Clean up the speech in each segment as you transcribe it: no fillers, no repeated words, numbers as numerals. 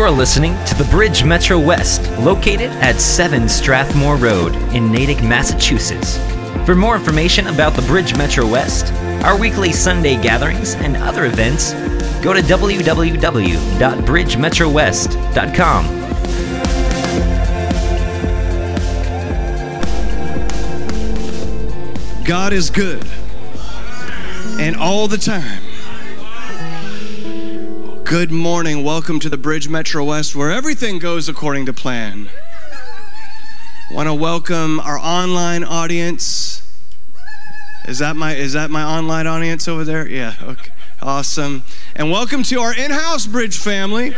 You're listening to the Bridge Metro West, located at 7 Strathmore Road in Natick, Massachusetts. For more information about the Bridge Metro West, our weekly Sunday gatherings, and other events, go to www.bridgemetrowest.com. God is good, and all the time. Good morning. Welcome to the Bridge Metro West, where everything goes according to plan. I want to welcome our online audience. Is that my online audience over there? Yeah. Okay. Awesome. And welcome to our in-house Bridge family.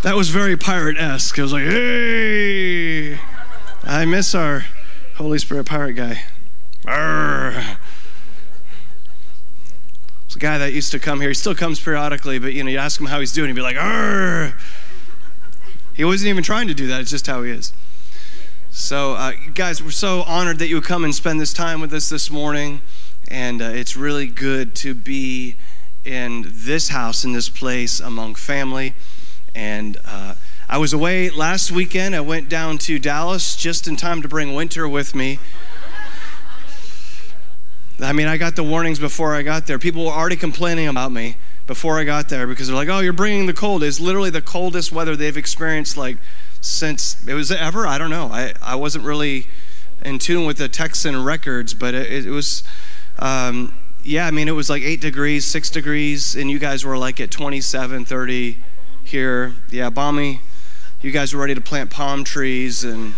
That was very pirate-esque. It was like, hey. I miss our Holy Spirit pirate guy. Arr. It's a guy that used to come here. He still comes periodically, but you ask him how he's doing, he'd be like, arr. He wasn't even trying to do that. It's just how he is. So, guys, we're so honored that you would come and spend this time with us this morning, and it's really good to be in this house, in this place, among family, and I was away last weekend. I went down to Dallas just in time to bring winter with me. I mean, I got the warnings before I got there. People were already complaining about me before I got there because they're like, oh, you're bringing the cold. It's literally the coldest weather they've experienced since it was ever. I don't know. I wasn't really in tune with the Texan records, but it was, it was like 8 degrees, 6 degrees, and you guys were at 27, 30 here. Yeah, balmy. You guys were ready to plant palm trees, and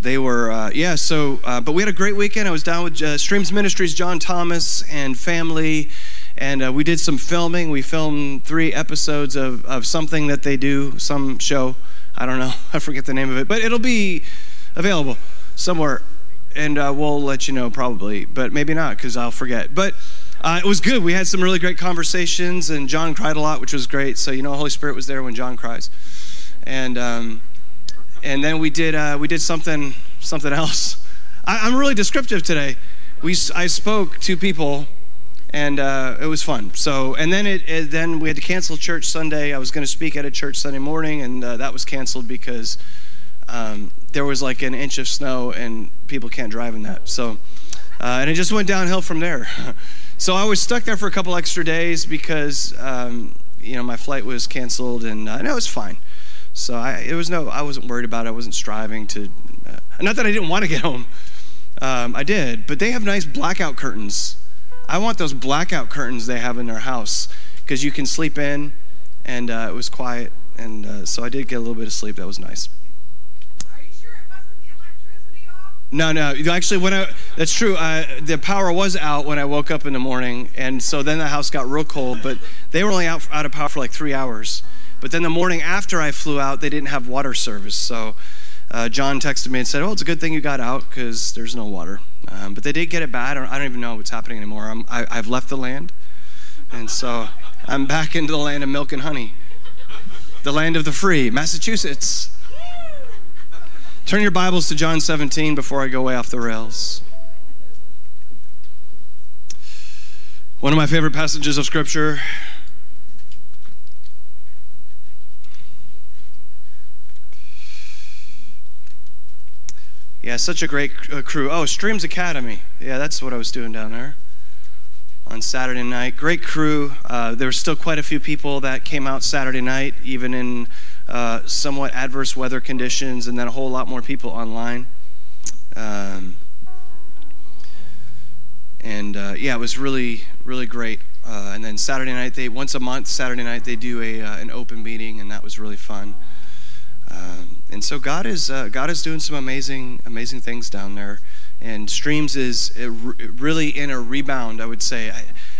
they were, but we had a great weekend. I was down with Streams Ministries, John Thomas, and family, and we did some filming. We filmed 3 episodes of something that they do, some show. I don't know. I forget the name of it, but it'll be available somewhere, and we'll let you know probably, but maybe not because I'll forget, but it was good. We had some really great conversations, and John cried a lot, which was great, so Holy Spirit was there when John cries. And then we did something else. I'm really descriptive today. I spoke to people, and it was fun. So and then then we had to cancel church Sunday. I was going to speak at a church Sunday morning, and that was canceled because there was an inch of snow, and people can't drive in that. So and it just went downhill from there. So I was stuck there for a couple extra days because. My flight was canceled, and it was fine. So I wasn't worried about it. I wasn't striving to, not that I didn't want to get home. I did, but they have nice blackout curtains. I want those blackout curtains they have in their house because you can sleep in, and it was quiet, and so I did get a little bit of sleep. That was nice. Are you sure it wasn't the electricity off? No. Actually, that's true. The power was out when I woke up in the morning, and so then the house got real cold, but they were only out of power for 3 hours. But then the morning after I flew out, they didn't have water service. So John texted me and said, oh, it's a good thing you got out because there's no water. But they did get it bad. I don't even know what's happening anymore. I've left the land. And so I'm back into the land of milk and honey. The land of the free, Massachusetts. Turn your Bibles to John 17 before I go way off the rails. One of my favorite passages of Scripture. Yeah, such a great crew. Oh, Streams Academy. Yeah, that's what I was doing down there on Saturday night. Great crew. There were still quite a few people that came out Saturday night, even in somewhat adverse weather conditions, and then a whole lot more people online. It was really, really great. And then Saturday night, once a month, they do an open meeting, and that was really fun. And so God is doing some amazing, amazing things down there. And Streams is really in a rebound, I would say.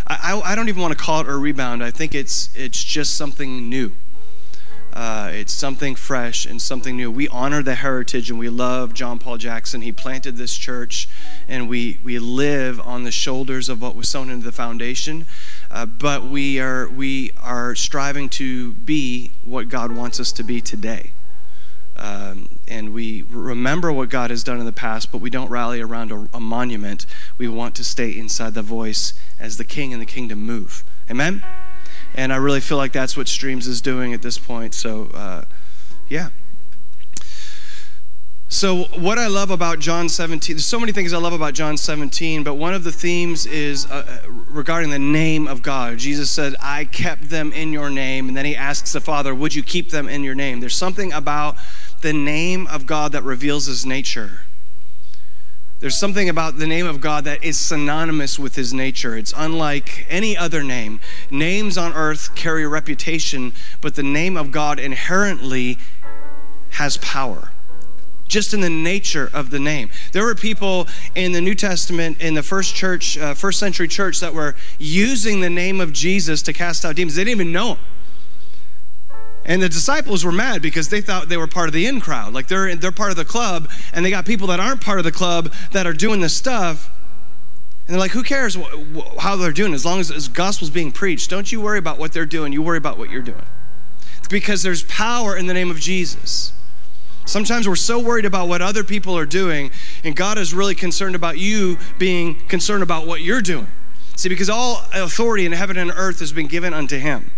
I don't even want to call it a rebound. I think it's just something new. It's something fresh and something new. We honor the heritage, and we love John Paul Jackson. He planted this church, and we live on the shoulders of what was sown into the foundation. But we are striving to be what God wants us to be today. And we remember what God has done in the past, but we don't rally around a monument. We want to stay inside the voice as the King and the Kingdom move. Amen? And I really feel like that's what Streams is doing at this point. So, yeah. So what I love about John 17, there's so many things I love about John 17, but one of the themes is regarding the name of God. Jesus said, I kept them in your name. And then he asks the Father, would you keep them in your name? There's something about the name of God that reveals his nature. There's something about the name of God that is synonymous with his nature. It's unlike any other name. Names on earth carry a reputation, but the name of God inherently has power. Just in the nature of the name. There were people in the New Testament, in the first century church, that were using the name of Jesus to cast out demons. They didn't even know him. And the disciples were mad because they thought they were part of the in crowd. Like they're part of the club, and they got people that aren't part of the club that are doing this stuff. And they're like, who cares how they're doing? As long as the gospel's being preached, don't you worry about what they're doing. You worry about what you're doing. Because there's power in the name of Jesus. Sometimes we're so worried about what other people are doing, and God is really concerned about you being concerned about what you're doing. See, because all authority in heaven and earth has been given unto him.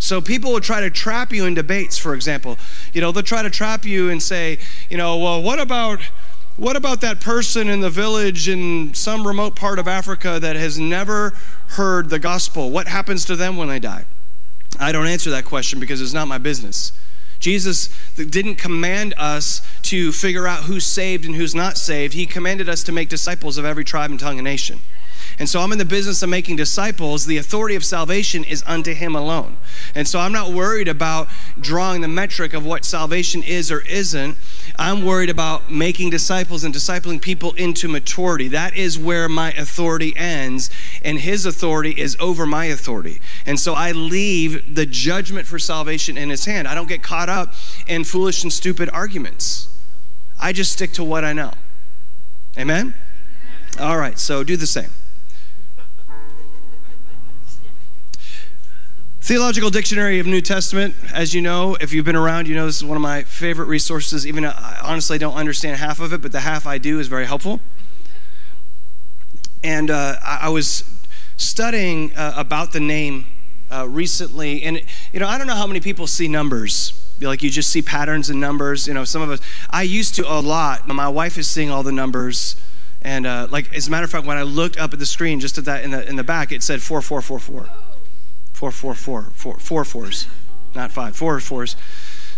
So people will try to trap you in debates, for example. You know, they'll try to trap you and say, you know, well, what about that person in the village in some remote part of Africa that has never heard the gospel? What happens to them when they die? I don't answer that question because it's not my business. Jesus didn't command us to figure out who's saved and who's not saved. He commanded us to make disciples of every tribe and tongue and nation. And so I'm in the business of making disciples. The authority of salvation is unto him alone. And so I'm not worried about drawing the metric of what salvation is or isn't. I'm worried about making disciples and discipling people into maturity. That is where my authority ends, and his authority is over my authority. And so I leave the judgment for salvation in his hand. I don't get caught up in foolish and stupid arguments. I just stick to what I know. Amen? All right, so do the same. Theological Dictionary of New Testament, as you know, if you've been around, you know this is one of my favorite resources. Even I honestly don't understand half of it, but the half I do is very helpful. And I was studying about the name recently, and you know, I don't know how many people see numbers. Like you just see patterns in numbers. You know, some of us, I used to a lot, but my wife is seeing all the numbers. And like as a matter of fact, when I looked up at the screen, just at that in the back, it said 4444. Four fours, not five, four fours.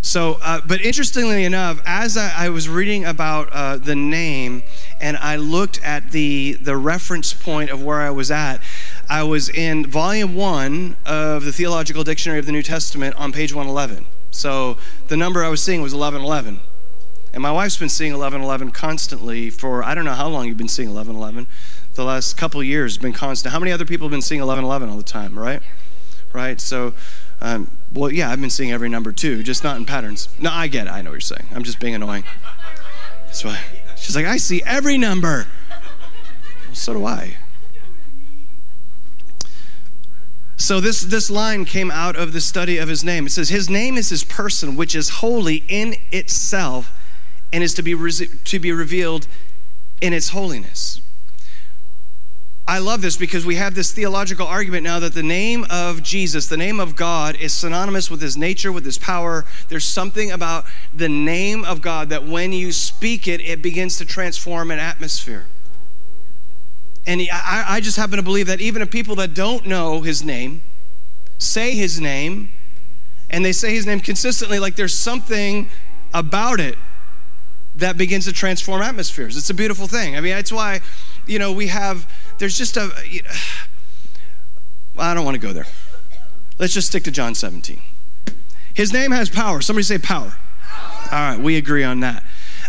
So, but interestingly enough, as I was reading about the name and I looked at the reference point of where I was at, I was in volume 1 of the Theological Dictionary of the New Testament on page 111. So the number I was seeing was 1111. And my wife's been seeing 1111 constantly for, I don't know how long you've been seeing 1111. The last couple of years been constant. How many other people have been seeing 1111 all the time, right? Right? So, well, yeah, I've been seeing every number too, just not in patterns. No, I get it. I know what you're saying. I'm just being annoying. That's why. She's like, I see every number. Well, so do I. So this line came out of the study of his name. It says, his name is his person, which is holy in itself and is to be revealed in its holiness. I love this because we have this theological argument now that the name of Jesus, the name of God, is synonymous with his nature, with his power. There's something about the name of God that when you speak it, it begins to transform an atmosphere. And I just happen to believe that even if people that don't know his name say his name, and they say his name consistently, like there's something about it that begins to transform atmospheres. It's a beautiful thing. I mean, that's why, you know, we have... There's just a, you know, I don't want to go there. Let's just stick to John 17. His name has power. Somebody say power. All right, we agree on that.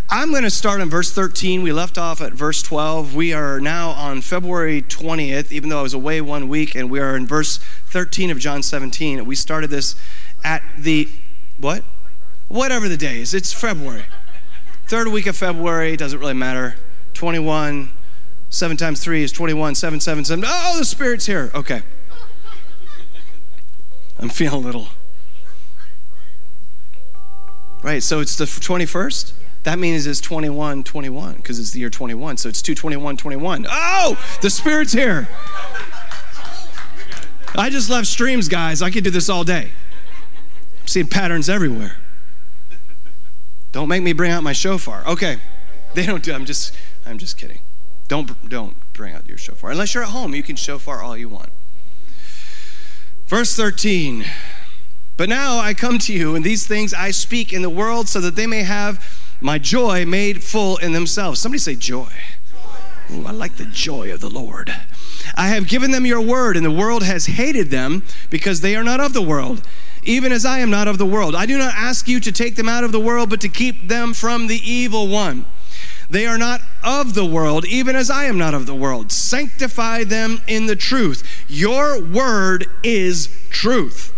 I'm going to start in verse 13. We left off at verse 12. We are now on February 20th, even though I was away 1 week, and we are in verse 13 of John 17. We started this at the, what? Whatever the day is. It's February. Third week of February. Doesn't really matter. 21. 7 times 3 is 21. 7, 7, 7. Oh, the Spirit's here. Okay. I'm feeling a little. Right, so it's the 21st? That means it's 21, 21, because it's the year 21. So it's 2, 21, 21. Oh, the Spirit's here. I just left Streams, guys. I could do this all day. I'm seeing patterns everywhere. Don't make me bring out my shofar. Okay. They don't do, I'm just kidding. Don't bring out your shofar. Unless you're at home, you can shofar all you want. Verse 13. But now I come to you, and these things I speak in the world so that they may have my joy made full in themselves. Somebody say joy. Ooh, I like the joy of the Lord. I have given them your word, and the world has hated them because they are not of the world, even as I am not of the world. I do not ask you to take them out of the world, but to keep them from the evil one. They are not of the world, even as I am not of the world. Sanctify them in the truth. Your word is truth.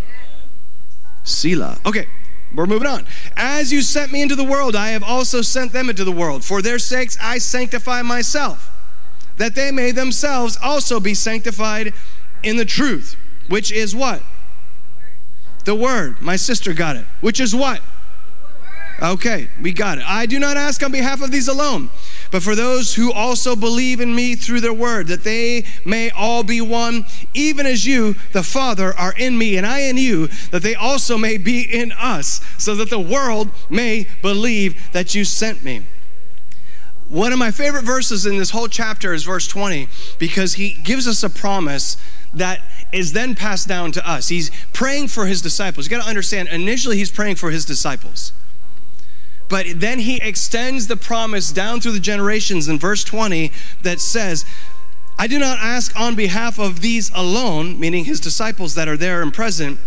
Selah. Okay, we're moving on. As you sent me into the world, I have also sent them into the world. For their sakes, I sanctify myself, that they may themselves also be sanctified in the truth, which is what? The word. My sister got it. Which is what? Okay, we got it. I do not ask on behalf of these alone, but for those who also believe in me through their word, that they may all be one, even as you, the Father, are in me, and I in you, that they also may be in us, so that the world may believe that you sent me. One of my favorite verses in this whole chapter is verse 20, because he gives us a promise that is then passed down to us. He's praying for his disciples. You got to understand, initially he's praying for his disciples. But then he extends the promise down through the generations in verse 20 that says, I do not ask on behalf of these alone, meaning his disciples that are there and present,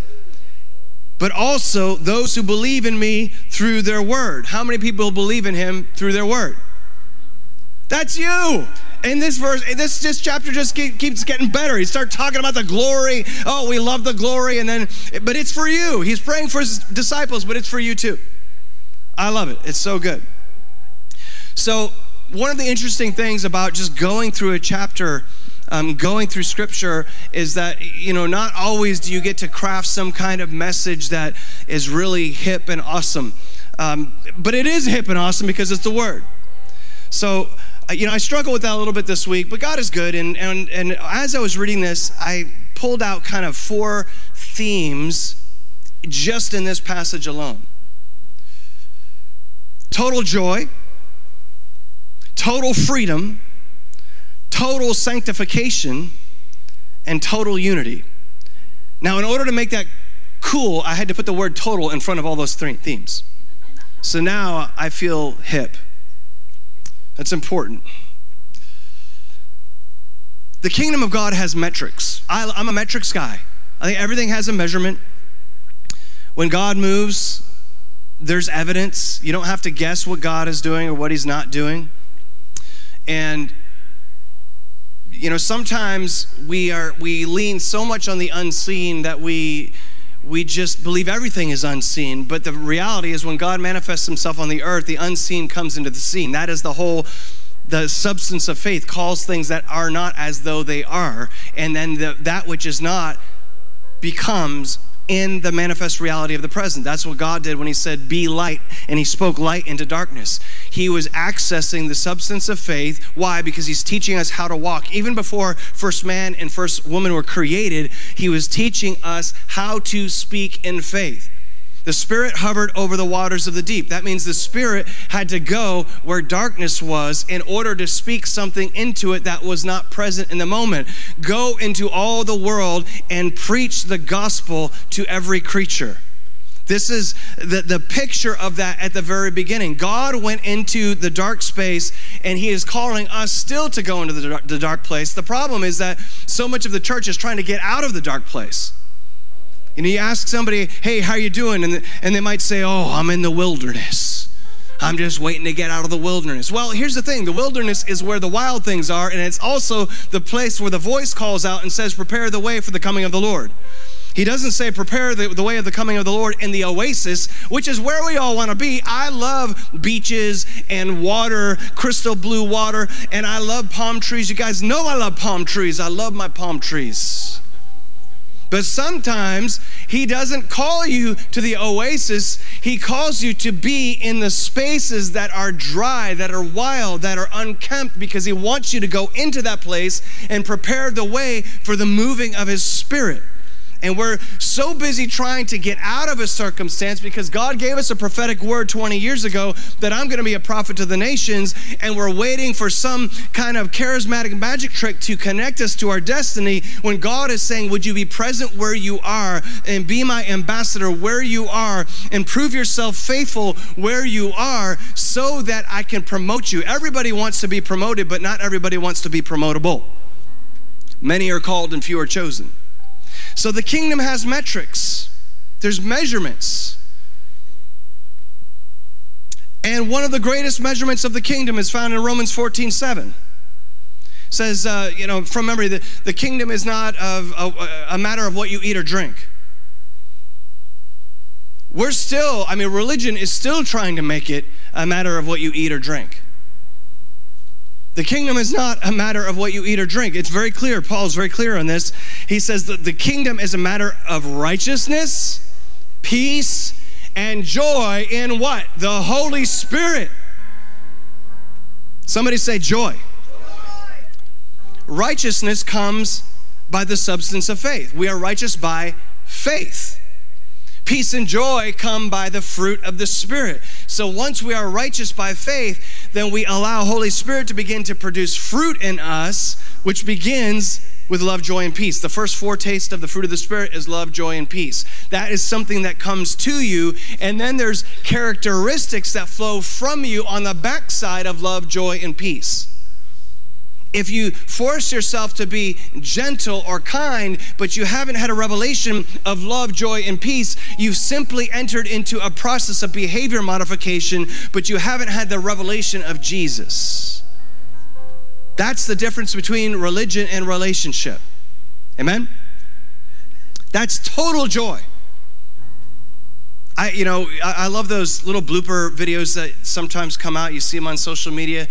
but also those who believe in me through their word. How many people believe in him through their word? That's you. In this verse, this chapter just keeps getting better. He starts talking about the glory. Oh, we love the glory. But it's for you. He's praying for his disciples, but it's for you too. I love it. It's so good. So one of the interesting things about just going through a chapter, going through Scripture, is that, not always do you get to craft some kind of message that is really hip and awesome. But it is hip and awesome because it's the Word. So, I struggled with that a little bit this week, but God is good. And as I was reading this, I pulled out kind of 4 themes just in this passage alone. Total joy, total freedom, total sanctification, and total unity. Now, in order to make that cool, I had to put the word total in front of all those 3 themes. So now I feel hip. That's important. The kingdom of God has metrics. I'm a metrics guy. I think everything has a measurement. When God moves, there's evidence. You don't have to guess what God is doing or what he's not doing. And, sometimes we lean so much on the unseen that we just believe everything is unseen. But the reality is when God manifests himself on the earth, the unseen comes into the scene. That is the substance of faith calls things that are not as though they are. And then that which is not becomes in the manifest reality of the present. That's what God did when he said, be light, and he spoke light into darkness. He was accessing the substance of faith. Why? Because he's teaching us how to walk. Even before first man and first woman were created, he was teaching us how to speak in faith. The Spirit hovered over the waters of the deep. That means the Spirit had to go where darkness was in order to speak something into it that was not present in the moment. Go into all the world and preach the gospel to every creature. This is the picture of that at the very beginning. God went into the dark space, and he is calling us still to go into the dark place. The problem is that so much of the church is trying to get out of the dark place. And you ask somebody, hey, how are you doing? And they might say, oh, I'm in the wilderness. I'm just waiting to get out of the wilderness. Well, here's the thing. The wilderness is where the wild things are, and it's also the place where the voice calls out and says, prepare the way for the coming of the Lord. He doesn't say prepare the way of the coming of the Lord in the oasis, which is where we all want to be. I love beaches and water, crystal blue water, and I love palm trees. You guys know I love palm trees. I love my palm trees. But sometimes he doesn't call you to the oasis. He calls you to be in the spaces that are dry, that are wild, that are unkempt, because he wants you to go into that place and prepare the way for the moving of his Spirit. And we're so busy trying to get out of a circumstance because God gave us a prophetic word 20 years ago that I'm going to be a prophet to the nations, and we're waiting for some kind of charismatic magic trick to connect us to our destiny when God is saying, would you be present where you are and be my ambassador where you are and prove yourself faithful where you are so that I can promote you. Everybody wants to be promoted, but not everybody wants to be promotable. Many are called and few are chosen. So the kingdom has metrics. There's measurements. And one of the greatest measurements of the kingdom is found in Romans 14:7. It says, from memory, the kingdom is not of a matter of what you eat or drink. We're still, religion is still trying to make it a matter of what you eat or drink. The kingdom is not a matter of what you eat or drink. It's very clear. Paul's very clear on this. He says that the kingdom is a matter of righteousness, peace, and joy in what? The Holy Spirit. Somebody say joy. Righteousness comes by the substance of faith. We are righteous by faith. Peace and joy come by the fruit of the Spirit. So once we are righteous by faith, then we allow Holy Spirit to begin to produce fruit in us, which begins with love, joy, and peace. The first foretaste of the fruit of the Spirit is love, joy, and peace. That is something that comes to you, and then there's characteristics that flow from you on the backside of love, joy, and peace. If you force yourself to be gentle or kind, but you haven't had a revelation of love, joy, and peace, you've simply entered into a process of behavior modification, but you haven't had the revelation of Jesus. That's the difference between religion and relationship. Amen? That's total joy. I love those little blooper videos that sometimes come out. You see them on social media.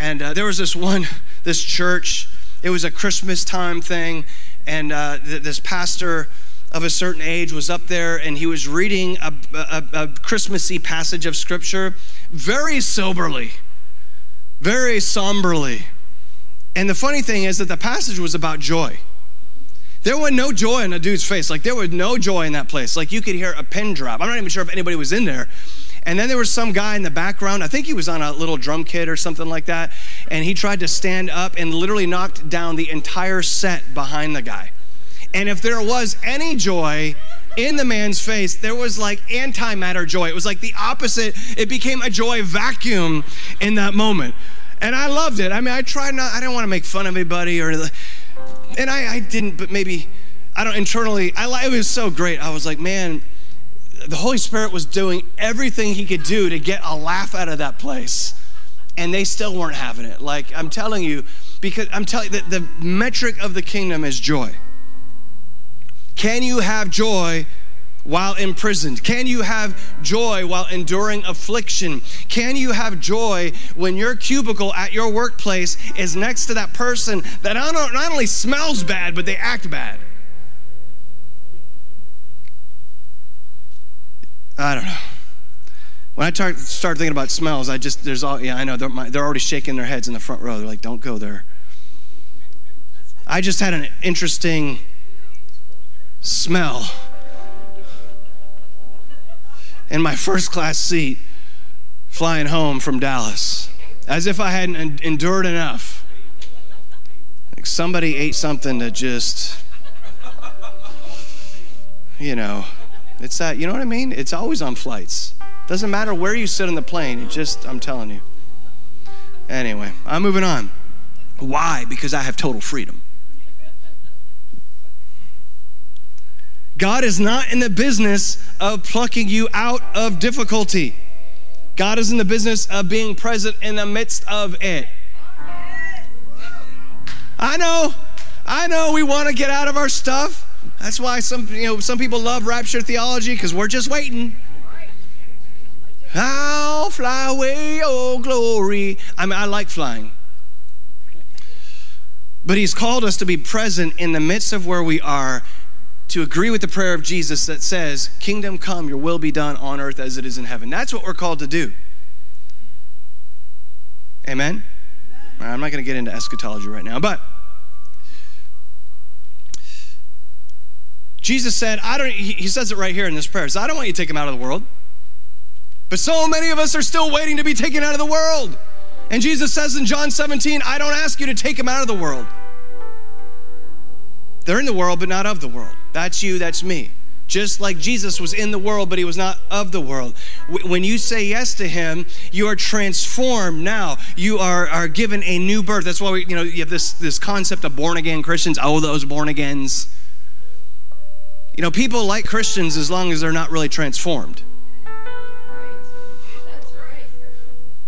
And there was this church, it was a Christmas time thing, and this pastor of a certain age was up there, and he was reading a Christmassy passage of scripture very soberly, very somberly. And the funny thing is that the passage was about joy. There was no joy in a dude's face. There was no joy in that place. You could hear a pin drop. I'm not even sure if anybody was in there. And then there was some guy in the background, I think he was on a little drum kit or something like that, and he tried to stand up and literally knocked down the entire set behind the guy. And if there was any joy in the man's face, there was antimatter joy. It was the opposite. It became a joy vacuum in that moment. And I loved it. I didn't want to make fun of anybody I didn't, but maybe, internally, it was so great. I was like, man, the Holy Spirit was doing everything he could do to get a laugh out of that place. And they still weren't having it. I'm telling you, because I'm telling you that the metric of the kingdom is joy. Can you have joy while imprisoned? Can you have joy while enduring affliction? Can you have joy when your cubicle at your workplace is next to that person that not only smells bad, but they act bad? I don't know. When I start thinking about smells, they're already shaking their heads in the front row. They're like, don't go there. I just had an interesting smell in my first class seat flying home from Dallas, as if I hadn't endured enough. Somebody ate something that just, it's that, you know what I mean? It's always on flights. Doesn't matter where you sit on the plane. It just, I'm telling you. Anyway, I'm moving on. Why? Because I have total freedom. God is not in the business of plucking you out of difficulty. God is in the business of being present in the midst of it. I know we want to get out of our stuff. That's why some people love rapture theology, because we're just waiting. I'll fly away, oh glory. I like flying. But he's called us to be present in the midst of where we are, to agree with the prayer of Jesus that says, kingdom come, your will be done on earth as it is in heaven. That's what we're called to do. Amen? I'm not going to get into eschatology right now, but Jesus said, he says it right here in this prayer, I don't want you to take him out of the world. But so many of us are still waiting to be taken out of the world. And Jesus says in John 17, I don't ask you to take him out of the world. They're in the world, but not of the world. That's you, that's me. Just like Jesus was in the world, but he was not of the world. When you say yes to him, you are transformed now. You are given a new birth. That's why you have this concept of born-again Christians. Oh, those born-agains. People like Christians as long as they're not really transformed.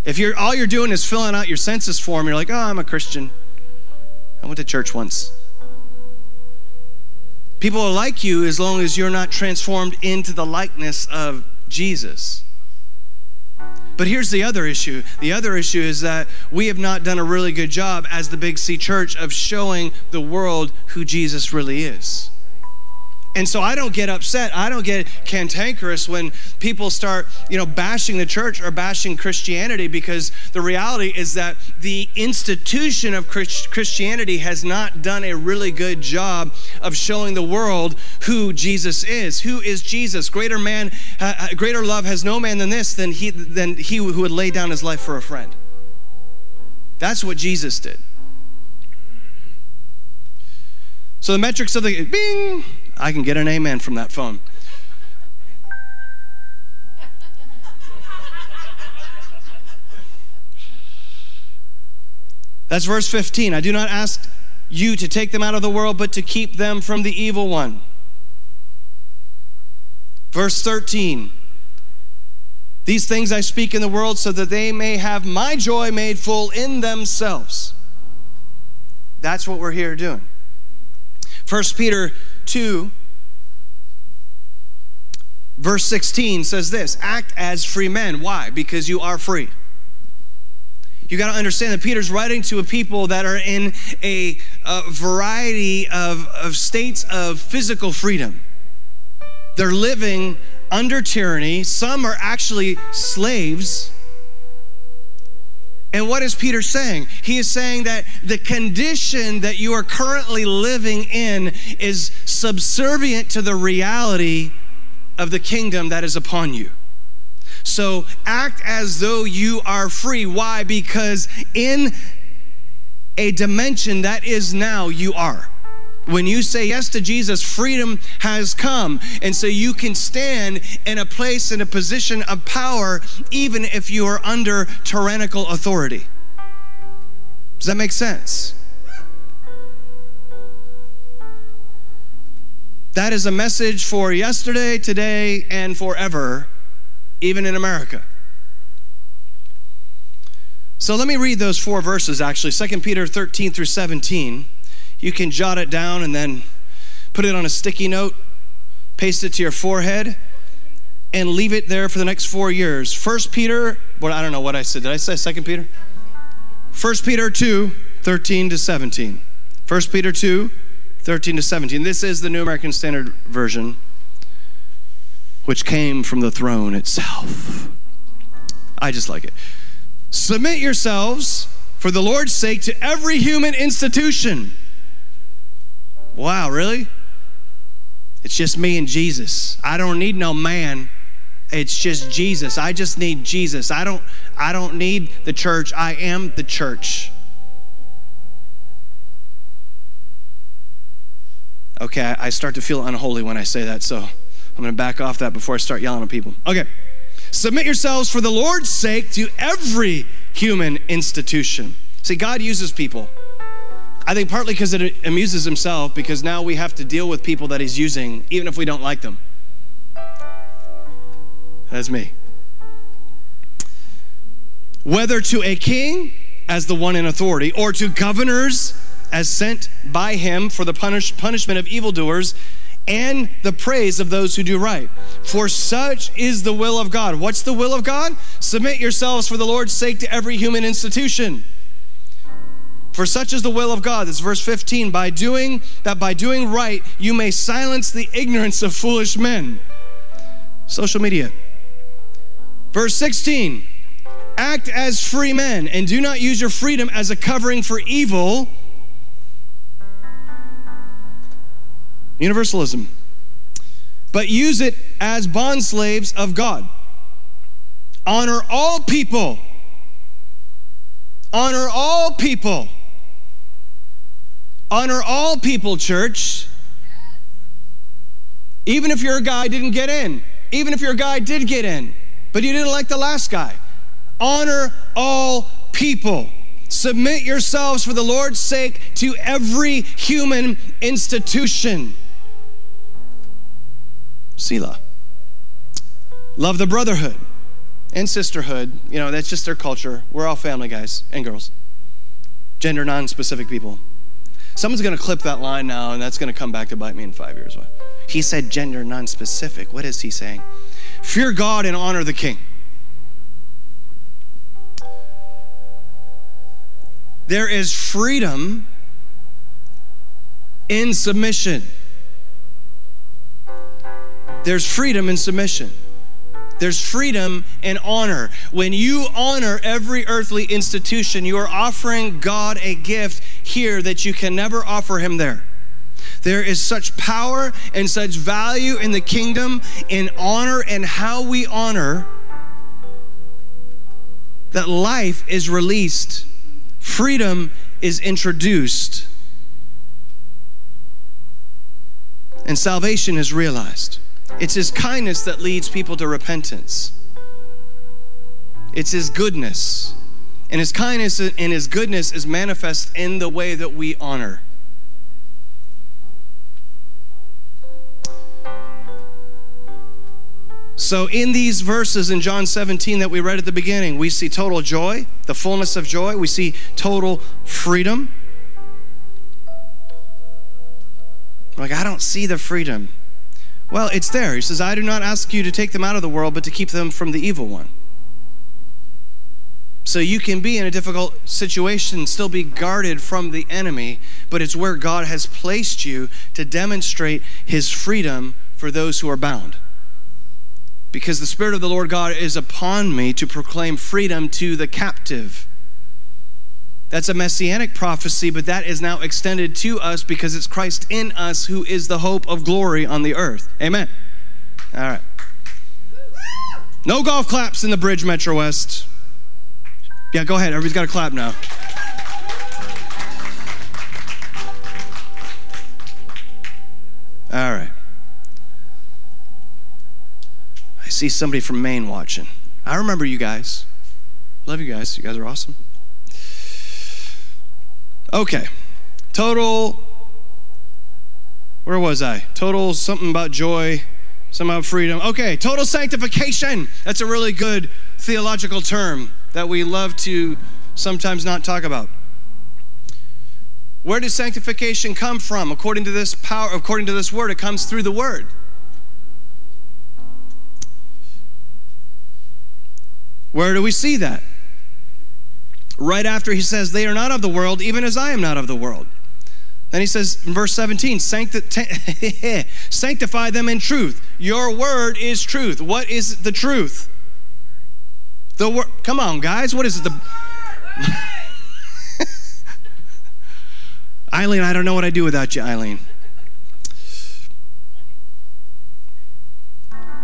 If all you're doing is filling out your census form, you're like, oh, I'm a Christian. I went to church once. People are like you as long as you're not transformed into the likeness of Jesus. But here's the other issue. The other issue is that we have not done a really good job as the Big C Church of showing the world who Jesus really is. And so I don't get upset. I don't get cantankerous when people start, bashing the church or bashing Christianity, because the reality is that the institution of Christianity has not done a really good job of showing the world who Jesus is. Who is Jesus? Greater love has no man than this, than he who would lay down his life for a friend. That's what Jesus did. So the metrics of the bing. I can get an amen from that phone. That's verse 15. I do not ask you to take them out of the world, but to keep them from the evil one. Verse 13. These things I speak in the world so that they may have my joy made full in themselves. That's what we're here doing. 1 Peter 2, verse 16 says this, act as free men. Why? Because you are free. You got to understand that Peter's writing to a people that are in a variety of states of physical freedom. They're living under tyranny. Some are actually slaves. And what is Peter saying? He is saying that the condition that you are currently living in is subservient to the reality of the kingdom that is upon you. So act as though you are free. Why? Because in a dimension that is now, you are. When you say yes to Jesus, freedom has come. And so you can stand in a place, in a position of power, even if you are under tyrannical authority. Does that make sense? That is a message for yesterday, today, and forever, even in America. So let me read those four verses, actually. 2 Peter 13 through 17. You can jot it down and then put it on a sticky note, paste it to your forehead, and leave it there for the next 4 years. 2 Peter? 1 Peter 2, 13 to 17. 1 Peter 2, 13 to 17. This is the New American Standard Version, which came from the throne itself. I just like it. Submit yourselves, for the Lord's sake, to every human institution. Wow, really? It's just me and Jesus. I don't need no man. It's just Jesus. I just need Jesus. I don't need the church. I am the church. Okay, I start to feel unholy when I say that, so I'm going to back off that before I start yelling at people. Okay. Submit yourselves for the Lord's sake to every human institution. See, God uses people. I think partly because it amuses himself, because now we have to deal with people that he's using, even if we don't like them. That's me. Whether to a king as the one in authority, or to governors as sent by him for the punishment of evildoers and the praise of those who do right. For such is the will of God. What's the will of God? Submit yourselves for the Lord's sake to every human institution. For such is the will of God, that's verse 15, by doing right, you may silence the ignorance of foolish men. Social media. Verse 16, act as free men and do not use your freedom as a covering for evil. Universalism. but use it as bondslaves of God. Honor all people. Honor all people. Honor all people, church. Even if your guy didn't get in. Even if your guy did get in, but you didn't like the last guy. Honor all people. Submit yourselves for the Lord's sake to every human institution. Selah. Love the brotherhood and sisterhood. You know, that's just their culture. We're all family, guys and girls. Gender non-specific people. Someone's going to clip that line now, and that's going to come back to bite me in 5 years. He said gender non-specific. What is he saying? Fear God and honor the king. There is freedom in submission. There's freedom in submission. There's freedom in honor. When you honor every earthly institution, you are offering God a gift here that you can never offer him there. There is such power and such value in the kingdom, in honor and how we honor, that life is released. Freedom is introduced, and salvation is realized. It's his kindness that leads people to repentance. It's his goodness, and his kindness and his goodness is manifest in the way that we honor. So in these verses in John 17 that we read at the beginning, we see total joy, the fullness of joy. We see total freedom. Like, I don't see the freedom. Well, it's there. He says, I do not ask you to take them out of the world, but to keep them from the evil one. So you can be in a difficult situation, still be guarded from the enemy, but it's where God has placed you to demonstrate his freedom for those who are bound. Because the Spirit of the Lord God is upon me to proclaim freedom to the captive. That's a messianic prophecy, but that is now extended to us because it's Christ in us who is the hope of glory on the earth. Amen. All right. No golf claps in the Bridge Metro West. Yeah, go ahead. Everybody's got to clap now. All right. See somebody from Maine watching. I remember you guys. Love you guys. You guys are awesome. Okay. Total, where was I? Total something about joy, something about freedom. Okay, total sanctification. That's a really good theological term that we love to sometimes not talk about. Where does sanctification come from? According to this power, according to this word, it comes through the word. Where do we see that? Right after he says, they are not of the world, even as I am not of the world. Then he says in verse 17, sanctify them in truth. Your word is truth. What is the truth? The word. Come on, guys. What is it? Eileen, I don't know what I'd do without you, Eileen.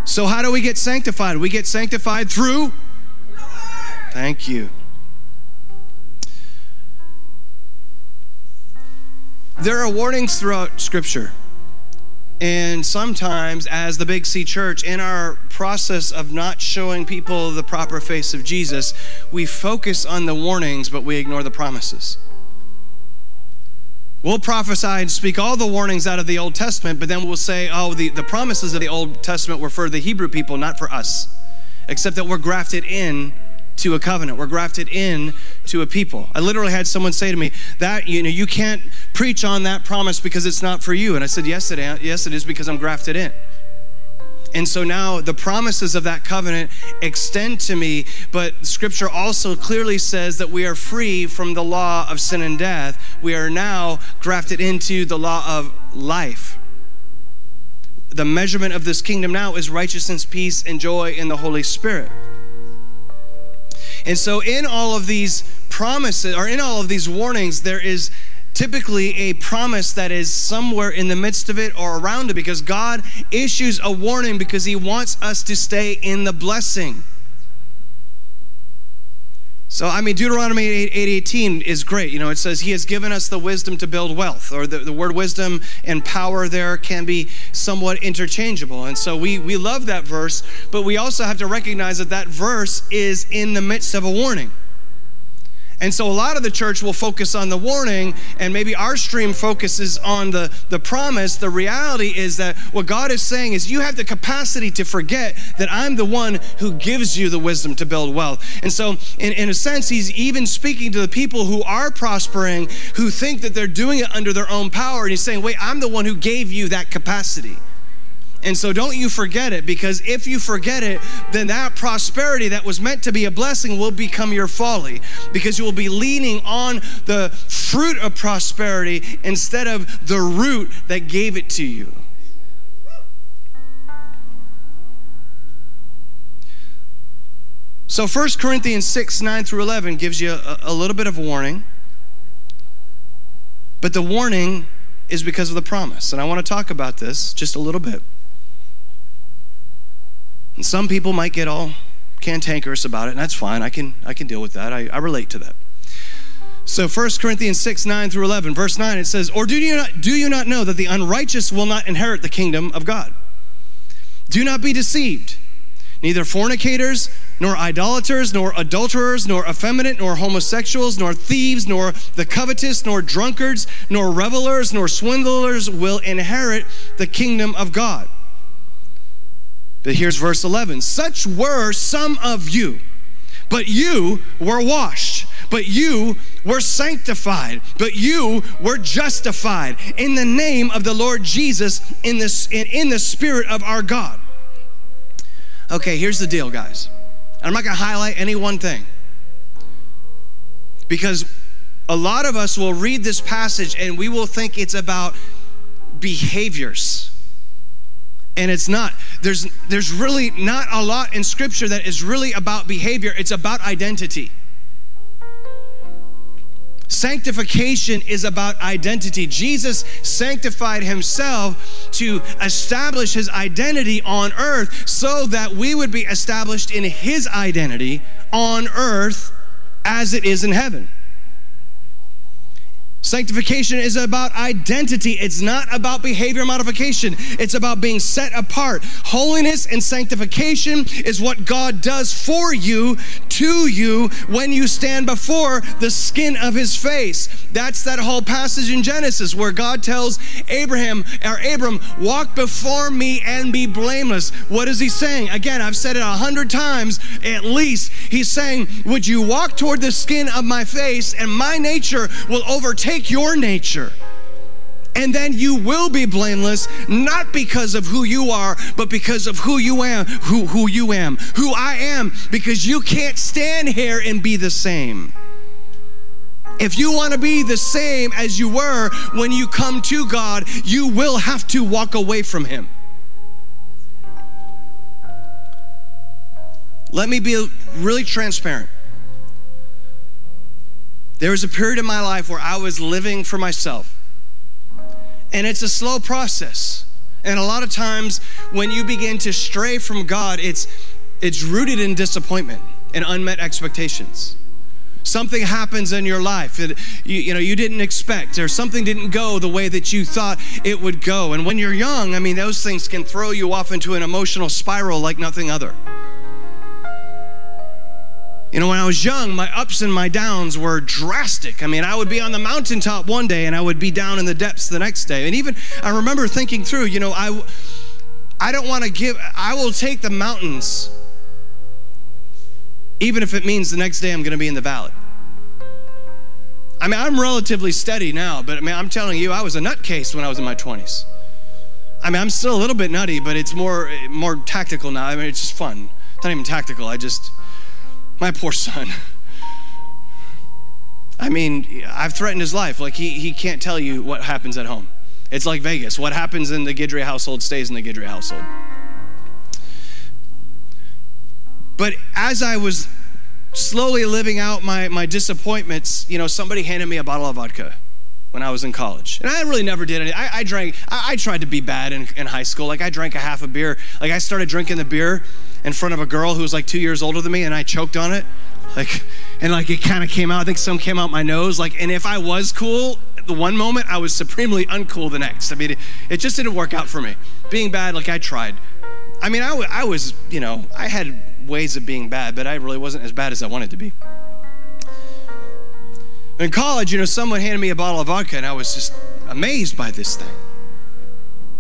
So how do we get sanctified? We get sanctified through... Thank you. There are warnings throughout Scripture. And sometimes, as the Big C Church, in our process of not showing people the proper face of Jesus, we focus on the warnings, but we ignore the promises. We'll prophesy and speak all the warnings out of the Old Testament, but then we'll say, oh, the promises of the Old Testament were for the Hebrew people, not for us, except that we're grafted in to a covenant. We're grafted in to a people. I literally had someone say to me that, you know, you can't preach on that promise because it's not for you. And I said, yes, it is, because I'm grafted in. And so now the promises of that covenant extend to me, but Scripture also clearly says that we are free from the law of sin and death. We are now grafted into the law of life. The measurement of this kingdom now is righteousness, peace, and joy in the Holy Spirit. And so in all of these promises, or in all of these warnings, there is typically a promise that is somewhere in the midst of it or around it, because God issues a warning because he wants us to stay in the blessing. So, I mean, Deuteronomy 8:18 is great. You know, it says, he has given us the wisdom to build wealth, or the word wisdom and power there can be somewhat interchangeable. And so we love that verse, but we also have to recognize that that verse is in the midst of a warning. And so a lot of the church will focus on the warning, and maybe our stream focuses on the promise. The reality is that what God is saying is you have the capacity to forget that I'm the one who gives you the wisdom to build wealth. And so in a sense, he's even speaking to the people who are prospering, who think that they're doing it under their own power. And he's saying, wait, I'm the one who gave you that capacity. And so don't you forget it, because if you forget it, then that prosperity that was meant to be a blessing will become your folly, because you will be leaning on the fruit of prosperity instead of the root that gave it to you. So 1 Corinthians 6:9-11 gives you a little bit of warning, but the warning is because of the promise. And I want to talk about this just a little bit. And some people might get all cantankerous about it, and that's fine. I can deal with that. I relate to that. So 1 Corinthians 6:9-11, verse 9, it says, or do you not know that the unrighteous will not inherit the kingdom of God? Do not be deceived. Neither fornicators, nor idolaters, nor adulterers, nor effeminate, nor homosexuals, nor thieves, nor the covetous, nor drunkards, nor revelers, nor swindlers will inherit the kingdom of God. But here's verse 11. Such were some of you, but you were washed, but you were sanctified, but you were justified in the name of the Lord Jesus, in the Spirit of our God. Okay, here's the deal, guys. I'm not going to highlight any one thing, because a lot of us will read this passage and we will think it's about behaviors. And it's not. There's really not a lot in Scripture that is really about behavior. It's about identity. Sanctification is about identity. Jesus sanctified himself to establish his identity on earth so that we would be established in his identity on earth as it is in heaven. Sanctification is about identity. It's not about behavior modification. It's about being set apart. Holiness and sanctification is what God does for you, to you, when you stand before the skin of his face. That's that whole passage in Genesis where God tells Abram, walk before me and be blameless. What is he saying? Again, I've said it 100 times at least. He's saying, would you walk toward the skin of my face, and my nature will overtake your nature, and then you will be blameless, not because of who you are, but because of who I am, because you can't stand here and be the same. If you want to be the same as you were when you come to God, you will have to walk away from him. Let me be really transparent. There was a period in my life where I was living for myself. And it's a slow process. And a lot of times when you begin to stray from God, it's rooted in disappointment and unmet expectations. Something happens in your life that you didn't expect, or something didn't go the way that you thought it would go. And when you're young, I mean, those things can throw you off into an emotional spiral like nothing other. You know, when I was young, my ups and my downs were drastic. I mean, I would be on the mountaintop one day and I would be down in the depths the next day. And even I remember thinking through, I don't want to give, I will take the mountains, even if it means the next day I'm going to be in the valley. I mean, I'm relatively steady now, but I mean, I'm telling you, I was a nutcase when I was in my 20s. I mean, I'm still a little bit nutty, but it's more tactical now. I mean, it's just fun. It's not even tactical. My poor son. I mean, I've threatened his life. Like, he can't tell you what happens at home. It's like Vegas. What happens in the Guidry household stays in the Guidry household. But as I was slowly living out my disappointments, somebody handed me a bottle of vodka when I was in college. And I really never did any. I tried to be bad in high school. Like I drank a half a beer. Like I started drinking the beer in front of a girl who was like 2 years older than me, and I choked on it. And it kind of came out. I think some came out my nose. And if I was cool the one moment, I was supremely uncool the next. It just didn't work out for me. Being bad, I tried. I was, I had ways of being bad, but I really wasn't as bad as I wanted to be. In college, someone handed me a bottle of vodka, and I was just amazed by this thing.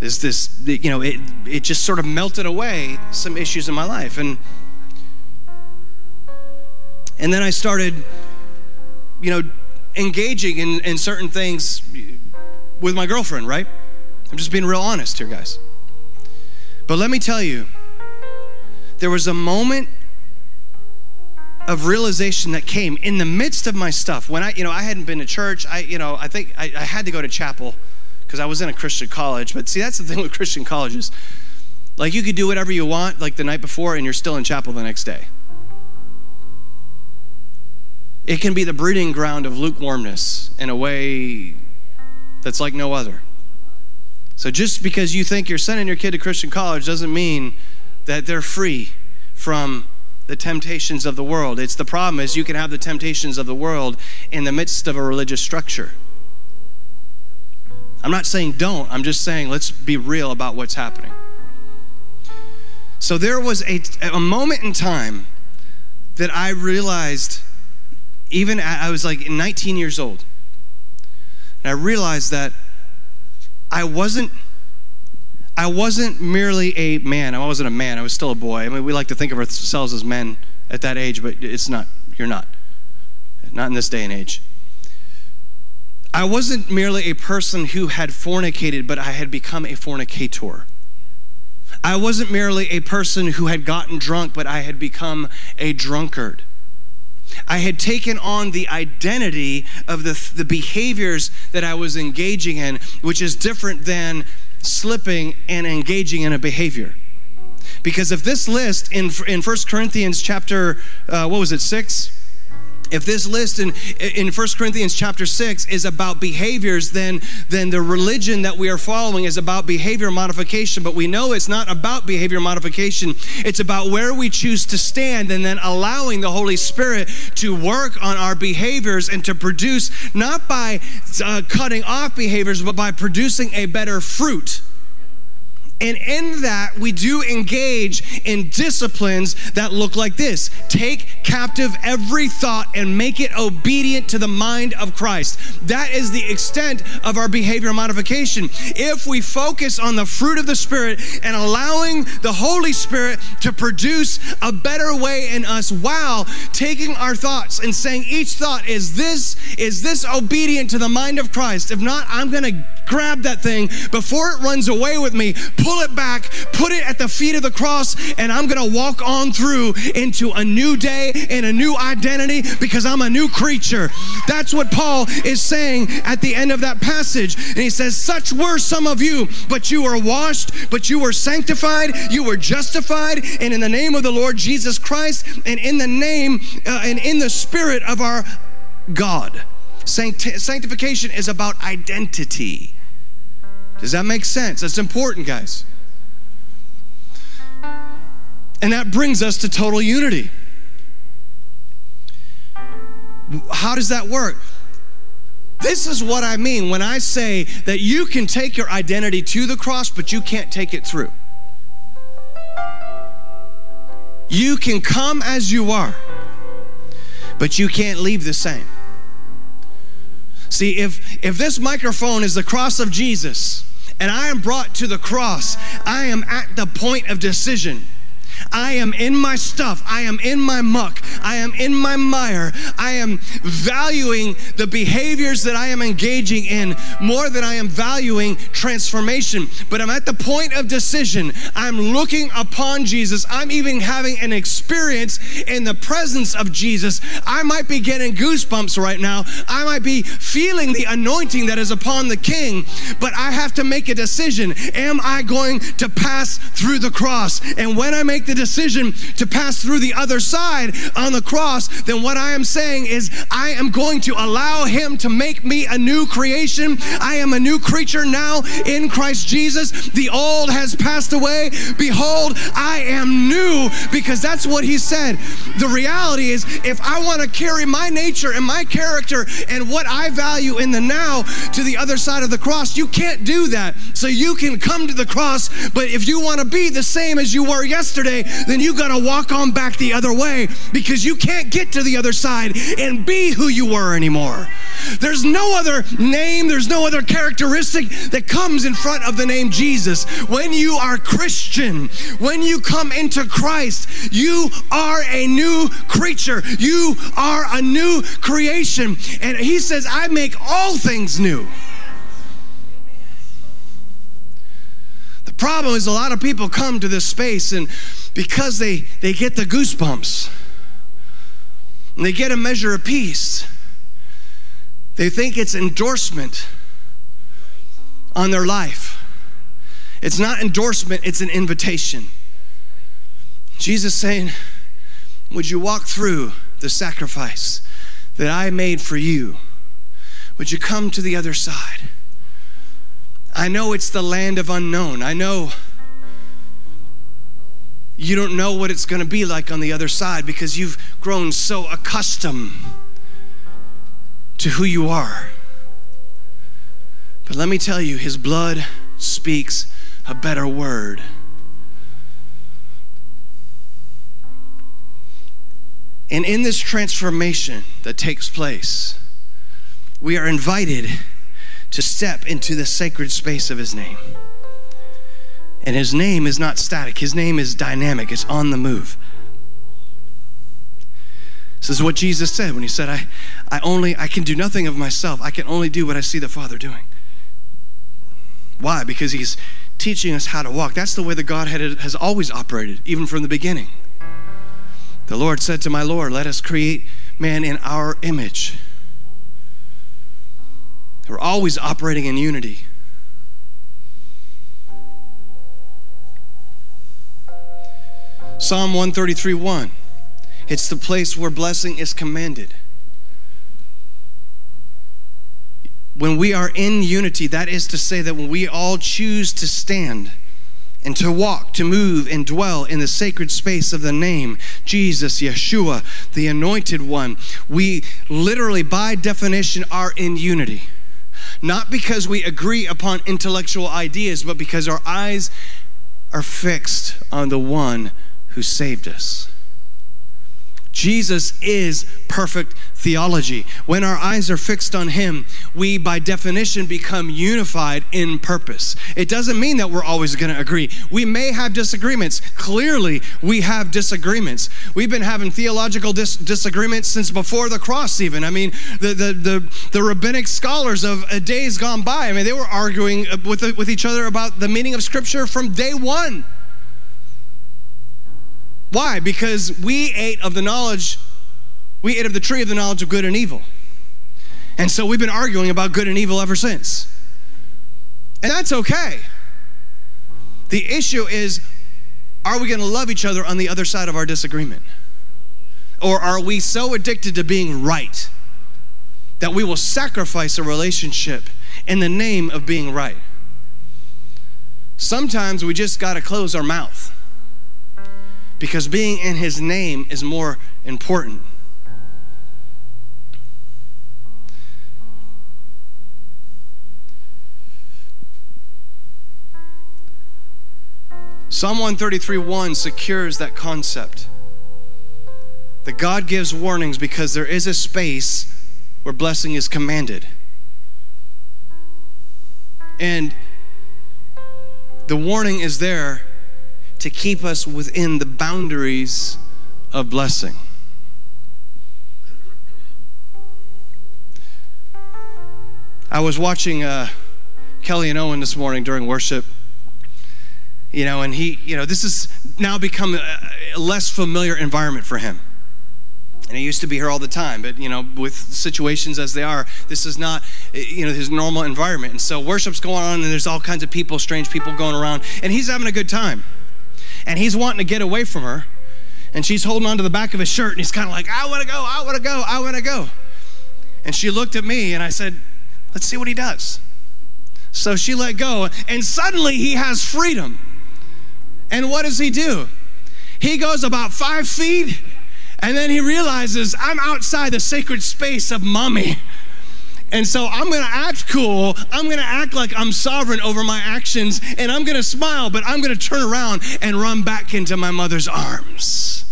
It just sort of melted away some issues in my life. And then I started, engaging in certain things with my girlfriend, right? I'm just being real honest here, guys. But let me tell you, there was a moment of realization that came in the midst of my stuff. When I hadn't been to church. I think I had to go to chapel because I was in a Christian college. But see, that's the thing with Christian colleges. You could do whatever you want, the night before, and you're still in chapel the next day. It can be the breeding ground of lukewarmness in a way that's like no other. So just because you think you're sending your kid to Christian college doesn't mean that they're free from the temptations of the world. It's the problem is you can have the temptations of the world in the midst of a religious structure. I'm not saying don't. I'm just saying let's be real about what's happening. So there was a moment in time that I realized, even I was 19 years old, and I realized that I wasn't merely a man. I wasn't a man. I was still a boy. We like to think of ourselves as men at that age, but it's not. You're not. Not in this day and age. I wasn't merely a person who had fornicated, but I had become a fornicator. I wasn't merely a person who had gotten drunk, but I had become a drunkard. I had taken on the identity of the behaviors that I was engaging in, which is different than slipping and engaging in a behavior. Because if this list in 1 Corinthians chapter, 6? If this list in 1 Corinthians chapter 6 is about behaviors, then the religion that we are following is about behavior modification. But we know it's not about behavior modification. It's about where we choose to stand and then allowing the Holy Spirit to work on our behaviors and to produce, not by cutting off behaviors, but by producing a better fruit. And in that, we do engage in disciplines that look like this. Take captive every thought and make it obedient to the mind of Christ. That is the extent of our behavior modification. If we focus on the fruit of the Spirit and allowing the Holy Spirit to produce a better way in us while taking our thoughts and saying each thought, is this obedient to the mind of Christ? If not, I'm going to grab that thing before it runs away with me, pull it back, put it at the feet of the cross, and I'm going to walk on through into a new day and a new identity because I'm a new creature. That's what Paul is saying at the end of that passage. And he says, such were some of you, but you were washed, but you were sanctified, you were justified, and in the name of the Lord Jesus Christ, and in the name and in the Spirit of our God. Sanctification is about identity. Does that make sense? That's important, guys. And that brings us to total unity. How does that work? This is what I mean when I say that you can take your identity to the cross, but you can't take it through. You can come as you are, but you can't leave the same. See, if this microphone is the cross of Jesus and I am brought to the cross, I am at the point of decision. I am in my stuff. I am in my muck. I am in my mire. I am valuing the behaviors that I am engaging in more than I am valuing transformation. But I'm at the point of decision. I'm looking upon Jesus. I'm even having an experience in the presence of Jesus. I might be getting goosebumps right now. I might be feeling the anointing that is upon the King, but I have to make a decision. Am I going to pass through the cross? And when I make make the decision to pass through the other side on the cross, then what I am saying is I am going to allow him to make me a new creation. I am a new creature now in Christ Jesus. The old has passed away. Behold, I am new, because that's what he said. The reality is, if I want to carry my nature and my character and what I value in the now to the other side of the cross, you can't do that. So you can come to the cross, but if you want to be the same as you were yesterday, then you got to walk on back the other way, because you can't get to the other side and be who you were anymore. There's no other name, there's no other characteristic that comes in front of the name Jesus. When you are Christian, when you come into Christ, you are a new creature. You are a new creation. And he says, I make all things new. The problem is, a lot of people come to this space, and because they get the goosebumps and they get a measure of peace, they think it's endorsement on their life. It's not endorsement, it's an invitation. Jesus saying, would you walk through the sacrifice that I made for you? Would you come to the other side? I know it's the land of unknown. I know you don't know what it's going to be like on the other side, because you've grown so accustomed to who you are. But let me tell you, his blood speaks a better word. And in this transformation that takes place, we are invited to step into the sacred space of his name. And his name is not static. His name is dynamic. It's on the move. This is what Jesus said when he said, I can do nothing of myself. I can only do what I see the Father doing. Why? Because he's teaching us how to walk. That's the way the Godhead has always operated, even from the beginning. The Lord said to my Lord, let us create man in our image. We're always operating in unity. Psalm 133:1. It's the place where blessing is commanded. When we are in unity, that is to say that when we all choose to stand and to walk, to move and dwell in the sacred space of the name, Jesus, Yeshua, the Anointed One, we literally by definition are in unity. Not because we agree upon intellectual ideas, but because our eyes are fixed on the one who saved us. Jesus is perfect theology. When our eyes are fixed on him, we by definition become unified in purpose. It doesn't mean that we're always going to agree. We may have disagreements. Clearly, we have disagreements. We've been having theological disagreements since before the cross even. I mean, the rabbinic scholars of days gone by, I mean, they were arguing with each other about the meaning of Scripture from day one. Why? Because we ate of the tree of the knowledge of good and evil. And so we've been arguing about good and evil ever since. And that's okay. The issue is, are we going to love each other on the other side of our disagreement? Or are we so addicted to being right that we will sacrifice a relationship in the name of being right? Sometimes we just got to close our mouth, because being in his name is more important. Psalm 133:1 secures that concept, that God gives warnings because there is a space where blessing is commanded. And the warning is there to keep us within the boundaries of blessing. I was watching Kelly and Owen this morning during worship, and he, this has now become a less familiar environment for him. And he used to be here all the time, but, with situations as they are, this is not, his normal environment. And so worship's going on, and there's all kinds of people, strange people going around, and he's having a good time. and he's wanting to get away from her, and she's holding onto the back of his shirt, and he's kind of like, I want to go, I want to go, I want to go. And she looked at me, and I said, let's see what he does. So she let go, and suddenly he has freedom. And what does he do? He goes about 5 feet, and then he realizes, I'm outside the sacred space of mommy. And so I'm gonna act cool, I'm gonna act like I'm sovereign over my actions, and I'm gonna smile, but I'm gonna turn around and run back into my mother's arms.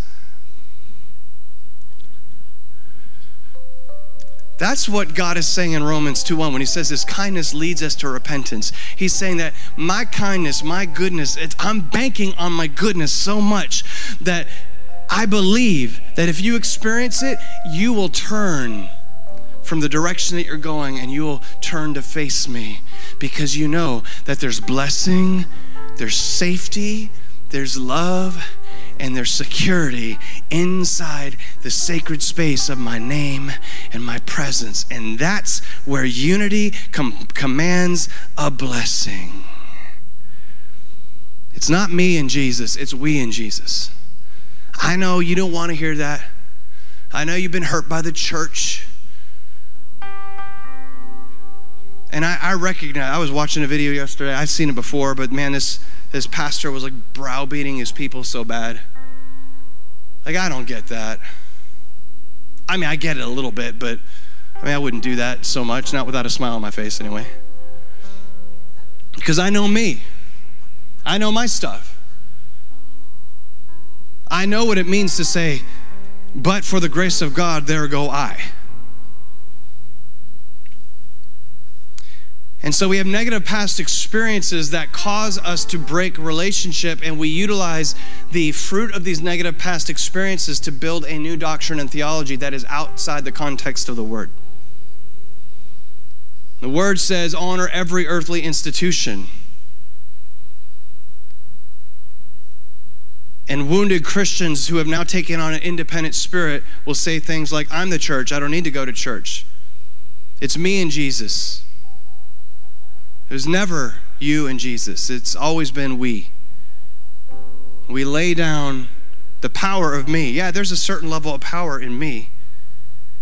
That's what God is saying in Romans 2:1 when he says his kindness leads us to repentance. He's saying that my kindness, my goodness, I'm banking on my goodness so much that I believe that if you experience it, you will turn from the direction that you're going and you will turn to face me, because you know that there's blessing, there's safety, there's love, and there's security inside the sacred space of my name and my presence. And that's where unity commands a blessing. It's not me and Jesus, it's we and Jesus. I know you don't want to hear that. I know you've been hurt by the church. And I recognize, I was watching a video yesterday, I've seen it before, but man, this pastor was like browbeating his people so bad. Like, I don't get that. I mean, I get it a little bit, but I mean, I wouldn't do that so much, not without a smile on my face anyway. Because I know me. I know my stuff. I know what it means to say, but for the grace of God, there go I. And so we have negative past experiences that cause us to break relationship, and we utilize the fruit of these negative past experiences to build a new doctrine and theology that is outside the context of the Word. The Word says, honor every earthly institution. And wounded Christians who have now taken on an independent spirit will say things like, I'm the church, I don't need to go to church. It's me and Jesus. It was never you and Jesus. It's always been we. We lay down the power of me. Yeah, there's a certain level of power in me,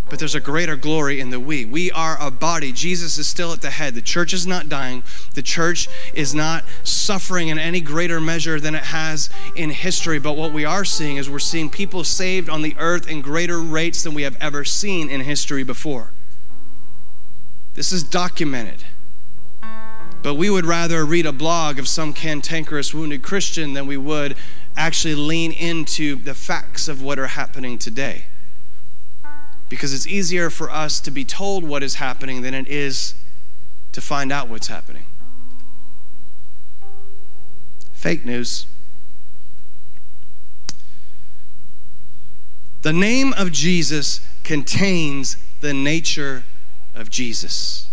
but there's a greater glory in the we. We are a body. Jesus is still at the head. The church is not dying. The church is not suffering in any greater measure than it has in history. But what we are seeing is we're seeing people saved on the earth in greater rates than we have ever seen in history before. This is documented. But we would rather read a blog of some cantankerous wounded Christian than we would actually lean into the facts of what are happening today. Because it's easier for us to be told what is happening than it is to find out what's happening. Fake news. The name of Jesus contains the nature of Jesus.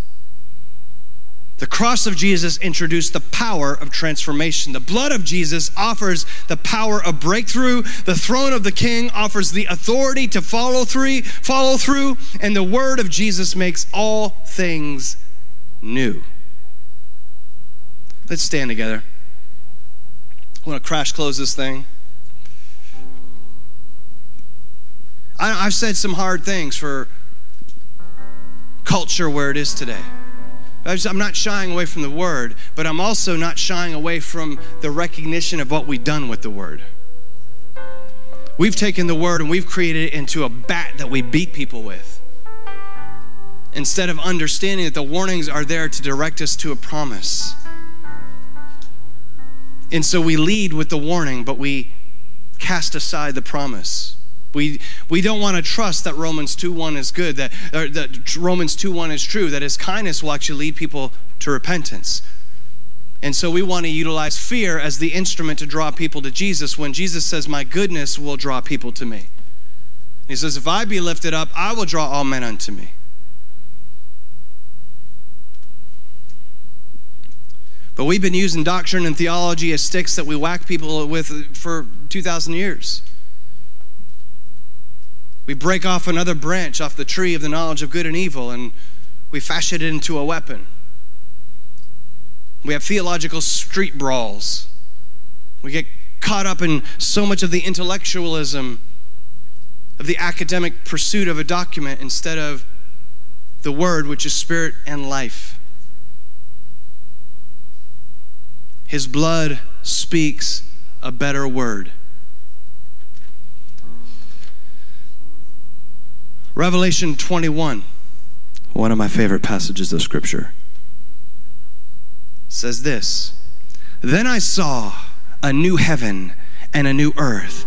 The cross of Jesus introduced the power of transformation. The blood of Jesus offers the power of breakthrough. The throne of the King offers the authority to follow through, and the word of Jesus makes all things new. Let's stand together. I want to crash close this thing. I've said some hard things for culture where it is today. I'm not shying away from the word, but I'm also not shying away from the recognition of what we've done with the word. We've taken the word and we've created it into a bat that we beat people with, instead of understanding that the warnings are there to direct us to a promise. And so we lead with the warning, but we cast aside the promise. We don't want to trust that Romans 2:1 is good, that Romans 2:1 is true, that his kindness will actually lead people to repentance. And so we want to utilize fear as the instrument to draw people to Jesus, when Jesus says, my goodness will draw people to me. And he says, if I be lifted up, I will draw all men unto me. But we've been using doctrine and theology as sticks that we whack people with for 2,000 years. We break off another branch off the tree of the knowledge of good and evil, and we fashion it into a weapon. We have theological street brawls. We get caught up in so much of the intellectualism of the academic pursuit of a document instead of the Word, which is spirit and life. His blood speaks a better word. Revelation 21, one of my favorite passages of Scripture, says this: "Then I saw a new heaven and a new earth,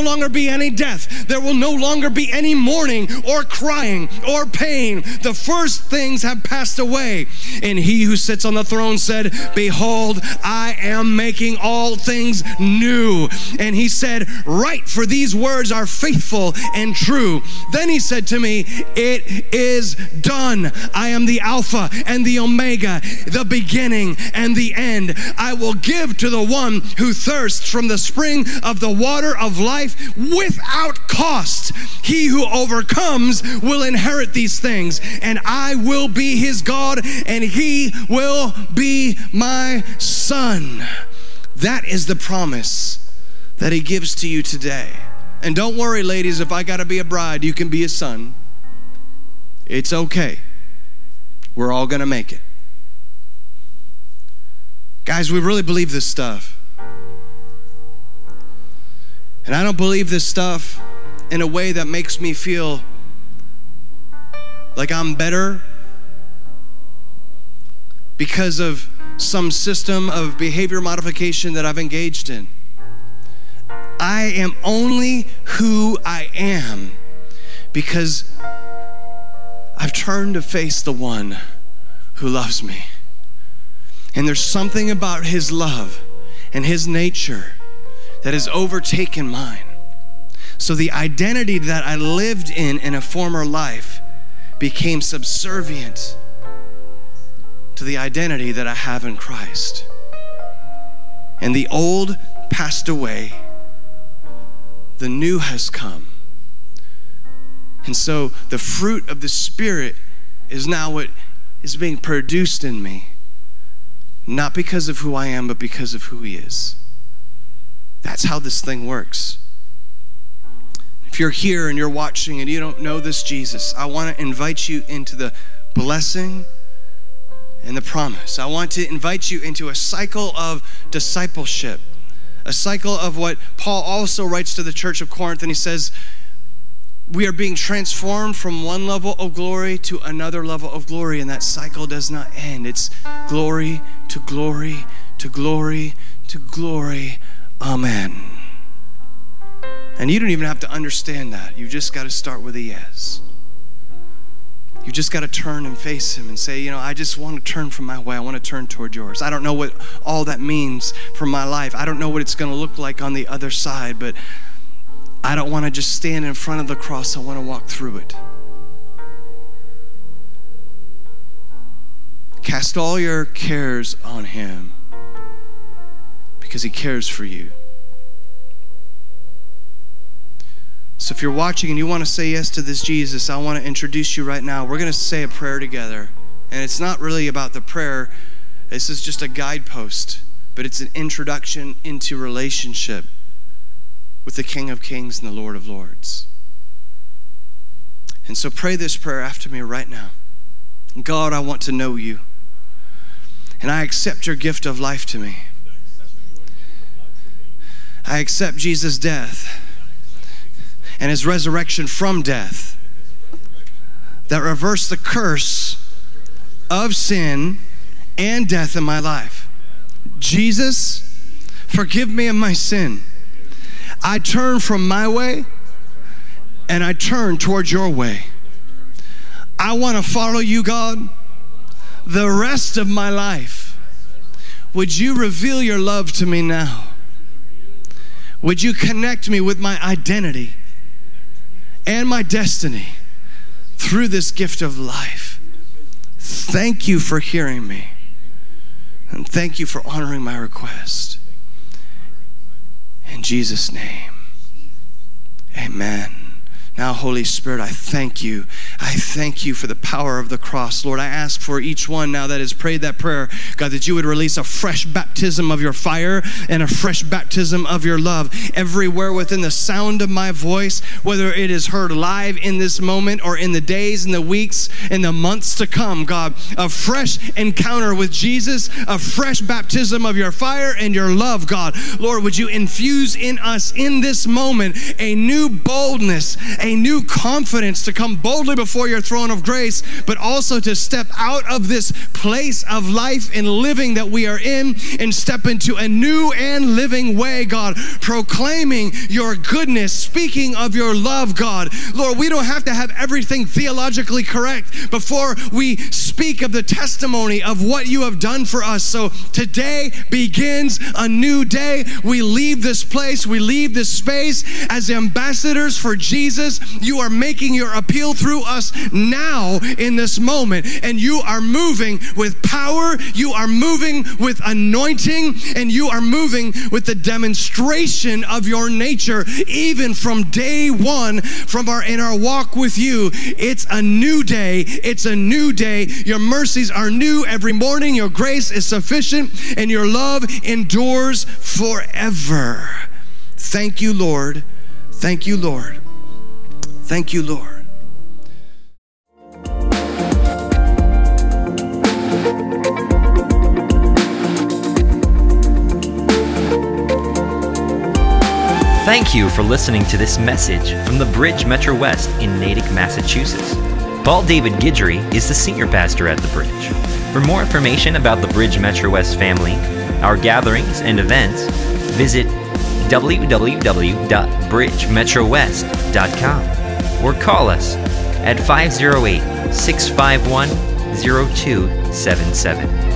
longer be any death. There will no longer be any mourning or crying or pain. The first things have passed away.' And he who sits on the throne said, 'Behold, I am making all things new.' And he said, 'Write, for these words are faithful and true.' Then he said to me, 'It is done. I am the Alpha and the Omega, the beginning and the end. I will give to the one who thirsts from the spring of the water of life without cost. He who overcomes will inherit these things, and I will be his God, and he will be my son." That is the promise that he gives to you today. And don't worry, ladies, if I gotta be a bride, you can be a son. It's okay. We're all gonna make it. Guys, we really believe this stuff. And I don't believe this stuff in a way that makes me feel like I'm better because of some system of behavior modification that I've engaged in. I am only who I am because I've turned to face the one who loves me. And there's something about his love and his nature that has overtaken mine. So the identity that I lived in a former life became subservient to the identity that I have in Christ. And the old passed away, the new has come. And so the fruit of the Spirit is now what is being produced in me, not because of who I am, but because of who He is. That's how this thing works. If you're here and you're watching and you don't know this Jesus, I want to invite you into the blessing and the promise. I want to invite you into a cycle of discipleship, a cycle of what Paul also writes to the church of Corinth, and he says, we are being transformed from one level of glory to another level of glory, and that cycle does not end. It's glory to glory to glory to glory. Amen. And you don't even have to understand that. You just got to start with a yes. You just got to turn and face Him and say, you know, I just want to turn from my way. I want to turn toward yours. I don't know what all that means for my life. I don't know what it's going to look like on the other side, but I don't want to just stand in front of the cross. I want to walk through it. Cast all your cares on Him, because He cares for you. So if you're watching and you want to say yes to this Jesus, I want to introduce you right now. We're going to say a prayer together. And it's not really about the prayer. This is just a guidepost, but it's an introduction into relationship with the King of Kings and the Lord of Lords. And so pray this prayer after me right now. God, I want to know You, and I accept Your gift of life to me. I accept Jesus' death and His resurrection from death that reversed the curse of sin and death in my life. Jesus, forgive me of my sin. I turn from my way and I turn towards Your way. I want to follow You, God, the rest of my life. Would You reveal Your love to me now? Would you connect me with my identity and my destiny through this gift of life? Thank you for hearing me. And thank you for honoring my request. In Jesus' name, amen. Now, Holy Spirit, I thank you. I thank you for the power of the cross. Lord, I ask for each one now that has prayed that prayer, God, that you would release a fresh baptism of your fire and a fresh baptism of your love everywhere within the sound of my voice, whether it is heard live in this moment or in the days and the weeks and the months to come, God, a fresh encounter with Jesus, a fresh baptism of your fire and your love, God. Lord, would you infuse in us in this moment a new boldness, a new confidence to come boldly before your throne of grace, but also to step out of this place of life and living that we are in and step into a new and living way, God, proclaiming your goodness, speaking of your love, God. Lord, we don't have to have everything theologically correct before we speak of the testimony of what you have done for us. So today begins a new day. We leave this place, we leave this space as ambassadors for Jesus. You are making your appeal through us now in this moment, and you are moving with power, you are moving with anointing, and you are moving with the demonstration of your nature, even from day one, in our walk with you. It's a new day, it's a new day. Your mercies are new every morning, your grace is sufficient, and your love endures forever. Thank you, Lord. Thank you, Lord. Thank you, Lord. Thank you for listening to this message from the Bridge Metro West in Natick, Massachusetts. Paul David Guidry is the senior pastor at the Bridge. For more information about the Bridge Metro West family, our gatherings and events, visit www.bridgemetrowest.com. Or call us at 508-651-0277.